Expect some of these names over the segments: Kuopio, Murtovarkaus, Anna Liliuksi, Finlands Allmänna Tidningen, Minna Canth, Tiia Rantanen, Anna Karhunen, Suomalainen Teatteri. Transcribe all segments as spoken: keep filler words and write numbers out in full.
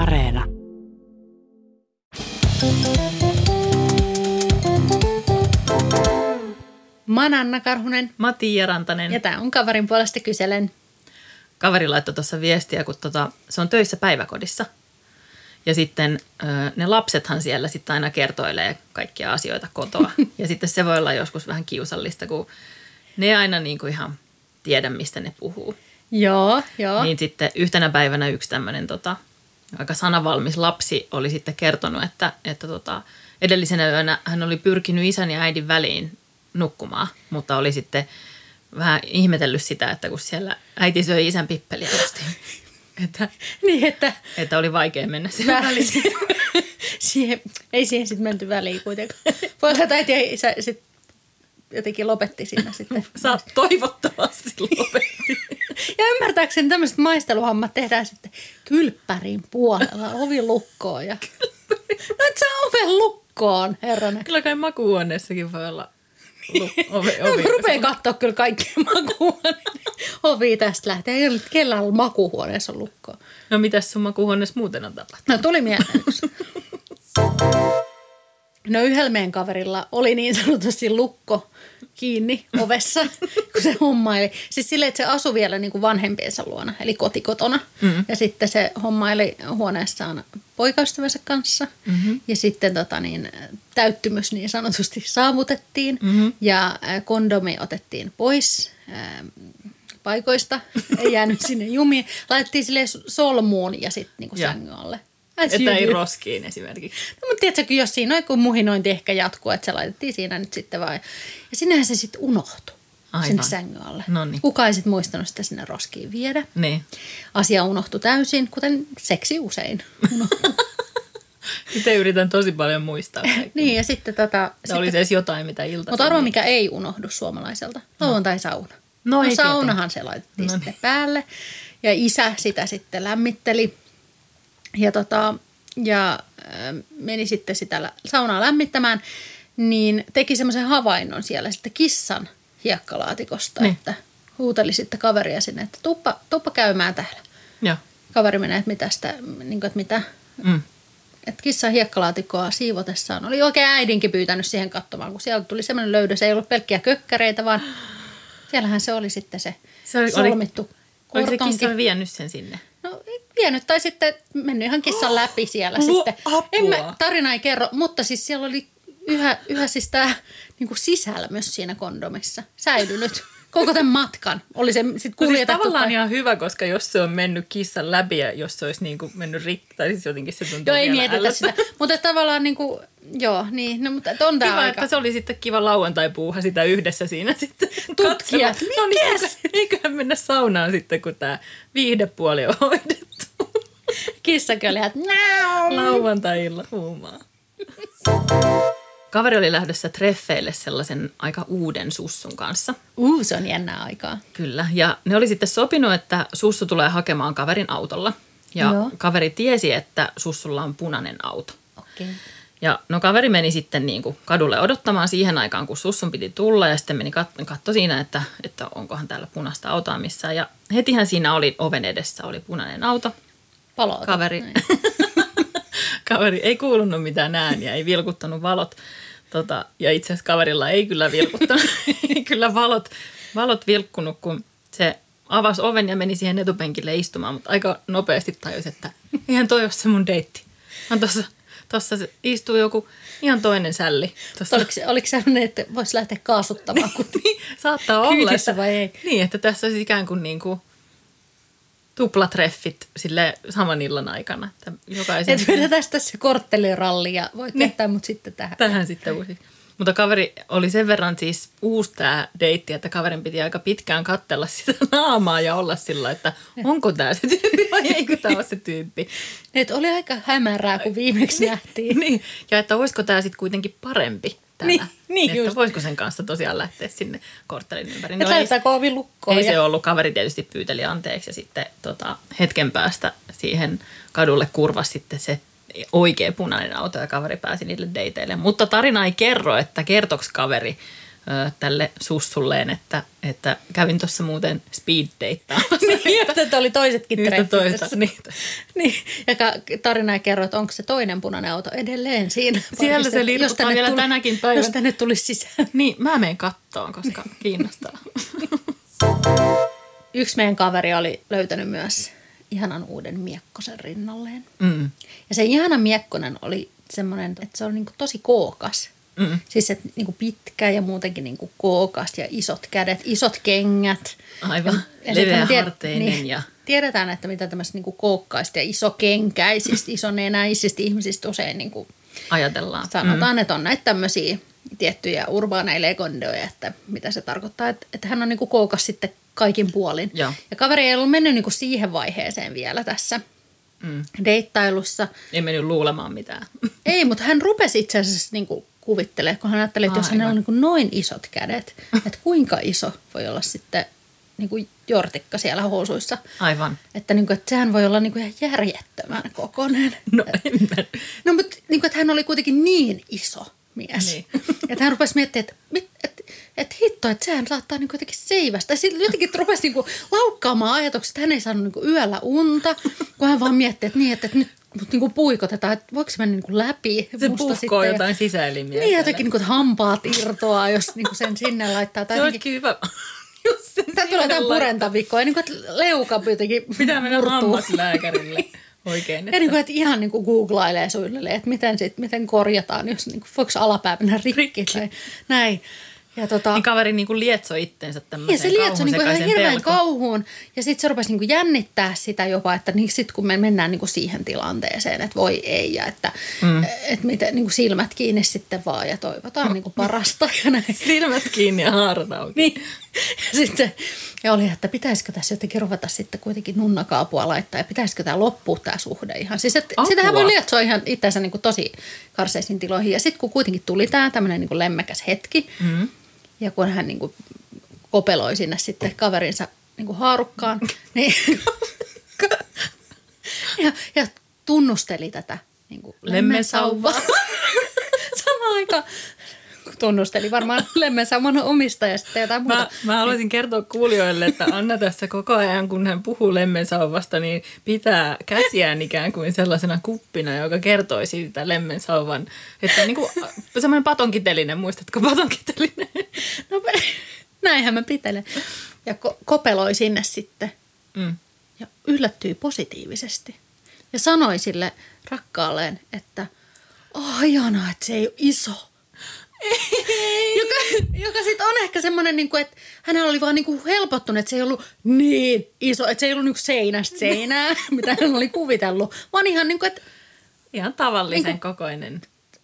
Areena. Mä oon Anna Karhunen. Mä oon Tiia Rantanen. Ja tää on Kaverin puolesta kyselen. Kaveri laittoi tuossa viestiä, kun tota, se on töissä päiväkodissa. Ja sitten ne lapsethan siellä sitten aina kertoilee kaikkia asioita kotoa. Ja sitten se voi olla joskus vähän kiusallista, kun ne ei aina niin kuin ihan tiedä, mistä ne puhuu. Joo, joo. Niin sitten yhtenä päivänä yksi tämmöinen tota, aika sanavalmis lapsi oli sitten kertonut, että, että tota, edellisenä yönä hän oli pyrkinyt isän ja äidin väliin nukkumaan, mutta oli sitten vähän ihmetellyt sitä, että kun siellä äiti söi isän pippeliä asti. Että, niin, että, että oli vaikea mennä siihen väliin. Siihen, ei siihen sitten menty väliin kuitenkaan. Voi olla, että äiti sit jotenkin lopetti siinä sitten. Sä toivottavasti lopetti. Ja ymmärtääkseni tämmöiset maisteluhammat tehdään sitten kylppärin puolella, ovilukkoon. Ja... No et sä oven lukkoon, herranen. Kyllä kai makuuhuoneessakin voi olla. Mä rupean katsoa kyllä kaikkia makuuhuoneen ovia tästä lähtee. Ei ole kellään makuuhuoneessa lukkoa. No mitäs sun makuuhuoneessa muuten on tapahtunut? No tuli mieleen. No yhdellä meidän kaverilla oli niin sanotusti lukko kiinni ovessa, kun se hommaili. Siis silleen, että se asui vielä niin kuin vanhempiensa luona, eli kotikotona. Mm-hmm. Ja sitten se hommaili huoneessaan poikaystävänsä kanssa. Mm-hmm. Ja sitten tota, niin, täyttymys niin sanotusti saavutettiin. Mm-hmm. Ja kondomi otettiin pois ää, paikoista. Ei jäänyt sinne jumiin. Laitettiin silleen solmuun ja sitten niin kuin sängylle. Että ei roskiin esimerkiksi. No mutta tiedätkö, jos siinä on joku muhinointi ehkä jatkuu, että se laitettiin siinä nyt sitten vaan. Ja sinähän se sitten unohtui sinne sängyn alle. Noniin. Kuka ei sitten muistanut sitä sinne roskiin viedä. Niin. Asia unohtui täysin, kuten seksi usein unohtui. Itse yritän tosi paljon muistaa. Niin ja sitten tota... Tämä oli edes jotain, mitä ilta... Mutta arvo, mikä ei unohdu suomalaiselta. Lauantai-sauna. No, no saunahan se laitettiin Noniin. Sitten päälle. Ja isä sitä sitten lämmitteli. Ja, tota, ja meni sitten sitä saunaa lämmittämään, niin teki semmoisen havainnon siellä sitten kissan hiekkalaatikosta, niin. Että huuteli sitten kaveria sinne, että tuppa, tuppa käymään täällä. Ja. Kaveri menee, että mitä sitä, niin kuin, että mitä, mm. että kissan hiekkalaatikkoa siivotessaan. Oli oikein äidinkin pyytänyt siihen katsomaan, kun siellä tuli semmoinen löydös, ei ollut pelkkiä kökkäreitä, vaan siellähän se oli sitten se, se oli, solmittu oli, kortonki. Oliko se kissa vienyt sen sinne? No vienyt tai sitten mennyt ihan kissan läpi siellä oh, sitten. En mä, tarina ei kerro, mutta siis siellä oli yhä, yhä siis tämä niin kuin sisälmys siinä kondomissa säilynyt. Koko tämän matkan oli se sitten kuljetettu. No siis tavallaan tai... ihan hyvä, koska jos se on mennyt kissan läpi ja jos se olisi niin kuin mennyt rikki, tai siis jotenkin se tuntuu vielä. Joo, ei mietitä älästä. Sitä. Mutta tavallaan niin kuin, joo, niin, no mutta on tämä kiva, aika. Että se oli sitten kiva lauantai-puuha sitä yhdessä siinä sitten. Tutkia, no niin, eiköhän, eiköhän mennä saunaan sitten, kun tämä viihdepuoli on hoidettu. Kissaköljät, naum! Lauantai-illa huumaa. Kaveri oli lähdössä treffeille sellaisen aika uuden sussun kanssa. Uu, se on jännää aikaa. Kyllä, ja ne oli sitten sopinut, että sussu tulee hakemaan kaverin autolla. Ja Joo. Kaveri tiesi, että sussulla on punainen auto. Okei. Okay. Ja no kaveri meni sitten niin kuin kadulle odottamaan siihen aikaan, kun sussun piti tulla. Ja sitten meni kat- katso siinä, että, että onkohan täällä punaista autoa missään. Ja hetihän siinä oli oven edessä oli punainen auto. Palo-auto. Kaveri... Kaveri ei kuulunut mitään ääniä, ei vilkuttanut valot. Tota, ja itse asiassa kaverilla ei kyllä vilkuttanut, ei kyllä valot, valot vilkkunut, kun se avasi oven ja meni siihen etupenkille istumaan. Mutta aika nopeasti tajusi, että eihän toi ole se mun deitti. Vaan tossa, tossa istuu joku ihan toinen sälli. Tossa. Oliko, oliko sellainen, että voisi lähteä kaasuttamaan? Niin, saattaa olla. Kyydissä vai ei? Niin, että tässä olisi ikään kuin... Niin kuin tuplatreffit sille saman illan aikana. Että jokaisen... Et meillä tästä se kortteliralli ja voit niin. Jättää mut sitten tähän. Tähän sitten uusi. Mutta kaveri oli sen verran siis uusi tämä deitti, että kaverin piti aika pitkään katsella sitä naamaa ja olla sillä, että onko tämä se tyyppi vai eikö tämä ole se tyyppi. Et oli aika hämärää, kun viimeksi niin, nähtiin. Niin. Ja että olisiko tämä sitten kuitenkin parempi. Niin, niin että just. Voisiko sen kanssa tosiaan lähteä sinne korttelin ympäri. No lähdetäänkö ovi lukkoon? Ei ja... se ollut. Kaveri tietysti pyyteli anteeksi ja sitten tota, hetken päästä siihen kadulle kurvasi sitten se oikea punainen auto ja kaveri pääsi niille deiteille. Mutta tarina ei kerro, että kertoks kaveri tälle sussulleen, että, että kävin tuossa muuten speed deittaamassa. Niin, että oli toisetkin treffit. Niitä. Niin. Ja tarinaa kerro, että onko se toinen punainen auto edelleen siinä. Siellä se liikuttaa vielä tuli, tänäkin päivänä. Jos tänne tulisi sisään. Niin, mä menen kattoon, koska kiinnostaa. Yksi meidän kaveri oli löytänyt myös ihanan uuden miekkosen rinnalleen. Mm. Ja se ihana miekkonen oli semmoinen, että se oli niinku tosi kookas. Mm. Siis että niinku pitkä ja muutenkin niinku kookas ja isot kädet, isot kengät. Aivan, ja, ja leveäharteinen. Tied- ja... Tiedetään, että mitä tämmöistä niinku kookkaista ja isokenkäisistä, isonenäisistä ihmisistä usein niinku ajatellaan. Sanotaan, mm. että on näitä tämmöisiä tiettyjä urbaaneja legendoja, että mitä se tarkoittaa. Että, että hän on niinku kookas sitten kaikin puolin. Ja, ja kaveri ei ollut mennyt niinku siihen vaiheeseen vielä tässä mm. deittailussa. Ei mennyt luulemaan mitään. Ei, mutta hän rupesi itse asiassa niinku kuvittelee, kun hän ajatteli, että jos hänellä on niin noin isot kädet, että kuinka iso voi olla sitten niin jortikka siellä housuissa. Aivan. Että, niin kuin, että sehän voi olla niin ihan järjettömän kokoinen. No en. No mutta niin kuin, että hän oli kuitenkin niin iso mies. Niin. Että hän rupesi miettimään, että, että, että hitto, että sehän saattaa niin jotenkin seivästä. Tai sitten jotenkin rupesi niin kuin laukkaamaan ajatukset, että hän ei saanut niin yöllä unta, kun hän vaan miettii, että, niin, että nyt mutta niinku puikotetaan, että voiko se mennä niinku läpi. Se puhkoo jotain sisäelimiä. Niin jotenkin niinku, että hampaat irtoaa, jos niinku sen sinne laittaa. Tai se jotenkin... hyvä. Tämä tulee jotain purentavikkoa. Ja niinku, että leuka jotenkin murtuu. Pitää mennä hammaslääkärille oikein. Ja niinku, että ihan niinku googlailee suille, että miten, sit, miten korjataan, jos niinku, voiko alapää mennä rikki, rikki. Tai näin. Ja tota, niin kaveri niinku lietsoi itteensä tämmöiseen kauhun. Ja se lietsoi niinku ihan hirveän kauhuun. Ja sitten se rupesi niinku jännittää sitä jopa, että niin sitten kun me mennään niinku siihen tilanteeseen, että voi ei. Ja että mm. et miten, niinku silmät kiinni sitten vaan ja toivotaan niinku parasta. Ja näin. Silmät kiinni ja haarta auki. Niin. Ja sitten ja oli, että pitäisikö tässä jotenkin ruveta sitten kuitenkin nunnakaapua laittaa. Ja pitäisikö tämä loppua tämä suhde ihan. Siis että sitähän voi lietsoa ihan itseänsä niinku tosi karseisiin tiloihin. Ja sitten kun kuitenkin tuli tämä tämmöinen niinku lemmekäs hetki. Mm. Ja kun hän niin kuin kopeloi sinne sitten kaverinsa niin kuin haarukkaan, niin ja, ja tunnusteli tätä niin kuin lemmensauvaa. Samaan aikaan tunnusteli varmaan lemmensauvan omistaja sitten jotain muuta. Mä, mä haluaisin kertoa kuulijoille, että Anna tässä koko ajan, kun hän puhuu lemmensauvasta, niin pitää käsiään ikään kuin sellaisena kuppina, joka kertoi siitä lemmensauvan. Että niin kuin semmoinen patonkitelinen, muistatko patonkitelinen? No näinhän mä pitelen. Ja ko- kopeloi sinne sitten mm. ja yllättyi positiivisesti. Ja sanoi sille rakkaalleen, että oh, ihanaa, että se ei ole iso. joka, joka sitten on ehkä semmoinen, niinku, että hänhän oli vaan niinku helpottunut, että se ei ollut niin iso, että se ei ollut niinku seinästä seinää, mitä hän oli kuvitellut, vaan ihan niinku, että... Ihan tavallisen niinku, kokoinen.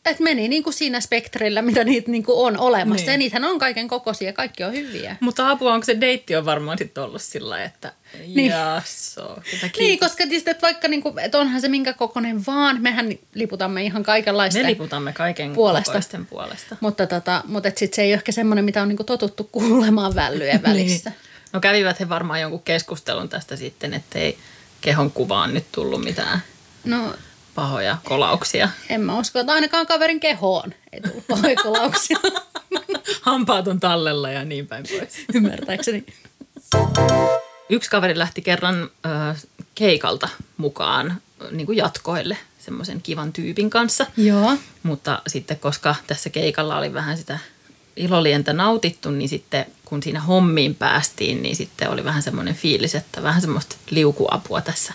Että meni niinku siinä spektrillä, mitä niitä niinku on olemassa. Niin. Ja niitähän on kaiken kokoisia ja kaikki on hyviä. Mutta apua, onko se deitti on varmaan sitten ollut sillä lailla, että niin. Jasso. Niin, koska tietysti, vaikka niinku, et onhan se minkä kokoinen vaan, mehän liputamme ihan kaikenlaisten Me liputamme kaiken puolesta. kokoisten puolesta. Mutta, tota, mutta sitten se ei ole ehkä semmoinen, mitä on niinku totuttu kuulemaan vällyjen välissä. Niin. No kävivät he varmaan jonkun keskustelun tästä sitten, ettei kehon kuvaan nyt tullut mitään. No... Pahoja kolauksia. En mä usko, että ainakaan kaverin kehoon ei tullut pahoja kolauksia. Hampaat on tallella ja niin päin pois. Ymmärtääkseni. Yksi kaveri lähti kerran äh, keikalta mukaan niin kuin jatkoille semmoisen kivan tyypin kanssa. Joo. Mutta sitten koska tässä keikalla oli vähän sitä ilolientä nautittu, niin sitten kun siinä hommiin päästiin, niin sitten oli vähän semmoinen fiilis, että vähän semmoista liukuapua tässä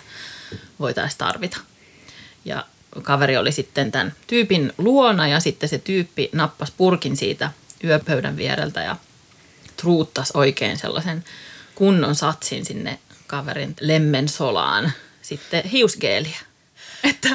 voitaisiin tarvita. Ja kaveri oli sitten tämän tyypin luona ja sitten se tyyppi nappasi purkin siitä yöpöydän viereltä ja truuttasi oikein sellaisen kunnon satsin sinne kaverin lemmen solaan sitten hiusgeeliä. Että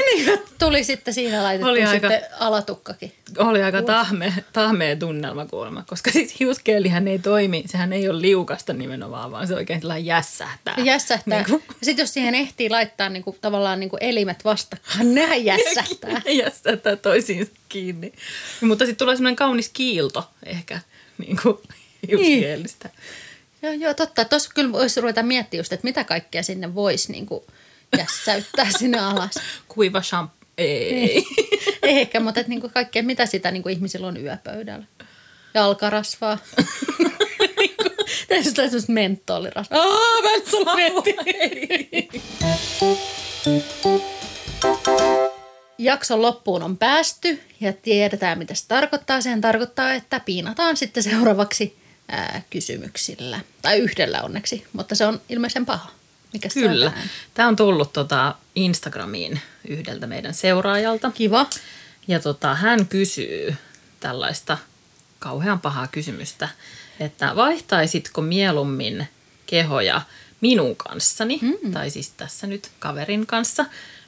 tuli sitten siinä laitettu oli aika, sitten alatukkakin. Oli aika tahme, tahmea tunnelma kuulemma, koska siis hiusgeelihän ei toimi, sehän ei ole liukasta nimenomaan, vaan se oikein sellainen jässähtää. Jässähtää. Niin kuin. Ja sitten jos siihen ehtii laittaa niin kuin, tavallaan niin kuin elimet vastakkain, nämä jässähtää. Ne jässähtää toisiinsa kiinni. Ja, mutta sitten tulee sellainen kaunis kiilto ehkä niin kuin hiusgeelistä. Niin. Joo, joo, totta. Tuossa kyllä voisi ruveta miettimään just, että mitä kaikkea sinne voisi... Niin kuin jässäyttää sinne alas. Kuiva shampoo. Ei. Ei ehkä, mutta et niinku kaikkea, mitä sitä niinku ihmisillä on yöpöydällä. jalkarasvaa. Tässä on semmoista mentolirasvaa. Ahaa, mentsolahti! Jakson loppuun on päästy ja tiedetään, mitä se tarkoittaa. Sehän tarkoittaa, että piinataan sitten seuraavaksi ää, kysymyksillä. Tai yhdellä onneksi, mutta se on ilmeisen paha. Mikäs Kyllä. On Tämä on tullut tota Instagramiin yhdeltä meidän seuraajalta. Kiva. Ja tota, hän kysyy tällaista kauhean pahaa kysymystä, että vaihtaisitko mieluummin kehoja minun kanssani, mm. tai siis tässä nyt kaverin kanssa,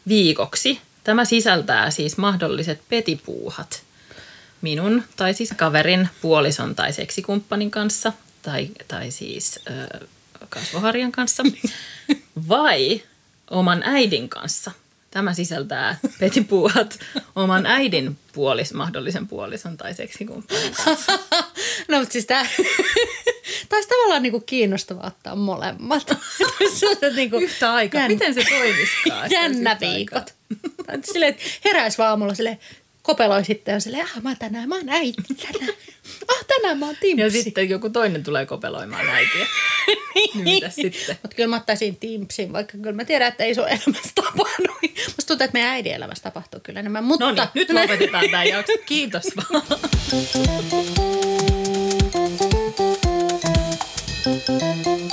viikoksi. Tämä sisältää siis mahdolliset petipuuhat minun tai siis kaverin, puolison tai seksikumppanin kanssa tai, tai siis ö, kasvoharjan kanssa vai oman äidin kanssa. Tämä sisältää petipuuhat oman äidin puolis, mahdollisen puolison tai seksikumppanin kanssa. No mutta siis tämä taisi tavallaan niinku kiinnostavaa ottaa molemmat. Niinku yhtä aikaa. Jänn... Miten se toimisikaan? Jännä viikot. Silleen, että heräisi vaan aamulla, silleen kopeloi sitten ja silleen, ah mä tänään, mä oon äiti tänään. Ah tänään mä oon timpsi. Ja sitten joku toinen tulee kopeloimaan äitiä. Mitä sitten? Mutta kyllä mä ottaisin timpsin, vaikka kyllä mä tiedän, että ei sun elämässä tapahdu. Musta tuntuu, että meidän äidin elämässä tapahtuu kyllä enemmän, mutta... No niin, nyt lopetetaan tää jakso. Kiitos vaan. Thank you.